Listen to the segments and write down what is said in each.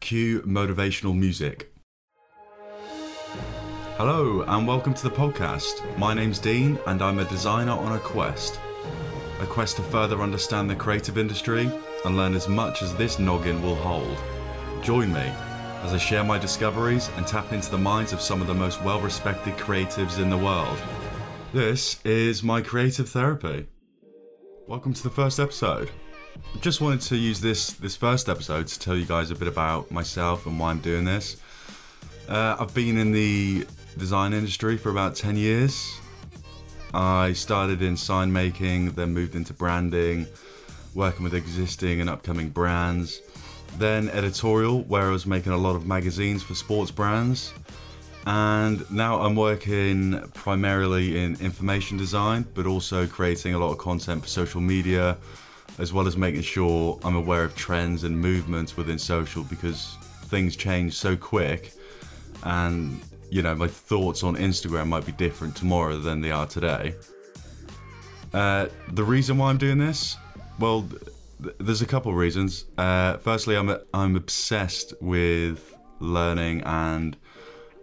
Cue motivational music. Hello and welcome to the podcast. My name's Dean and I'm a designer on a quest to further understand the creative industry and learn as much as this noggin will hold. Join me as I share my discoveries and tap into the minds of some of the most well-respected creatives in the world. This is my creative therapy. Welcome to the first episode. Just wanted to use this first episode to tell you guys a bit about myself and why I'm doing this. I've been in the design industry for about 10 years. I started in sign making, then moved into branding, working with existing and upcoming brands, then editorial, where I was making a lot of magazines for sports brands, and now I'm working primarily in information design, but also creating a lot of content for social media, as well as making sure I'm aware of trends and movements within social, because things change so quick. And, you know, my thoughts on Instagram might be different tomorrow than they are today. The reason why I'm doing this? Well, there's a couple reasons. Firstly, I'm obsessed with learning and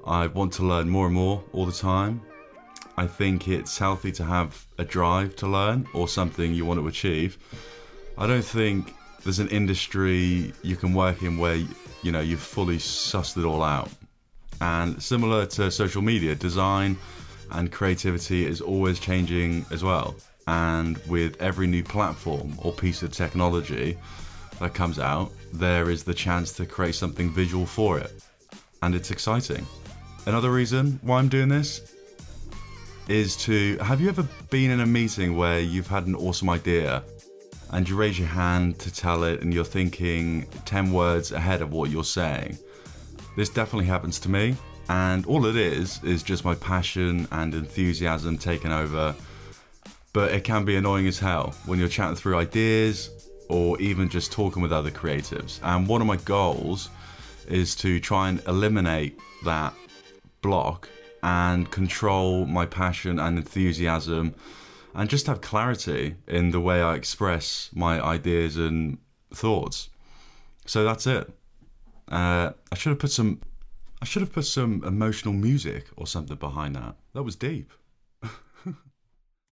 I want to learn more and more all the time. I think it's healthy to have a drive to learn or something you want to achieve. I don't think there's an industry you can work in where, you know, you've fully sussed it all out. And similar to social media, design and creativity is always changing as well. And with every new platform or piece of technology that comes out, there is the chance to create something visual for it. And it's exciting. Another reason why I'm doing this is to... Have you ever been in a meeting where you've had an awesome idea and you raise your hand to tell it and you're thinking 10 words ahead of what you're saying? This definitely happens to me, and all it is just my passion and enthusiasm taking over. But it can be annoying as hell when you're chatting through ideas or even just talking with other creatives. And one of my goals is to try and eliminate that block and control my passion and enthusiasm and just have clarity in the way I express my ideas and thoughts. So that's it. I should have put some emotional music or something behind that. That was deep.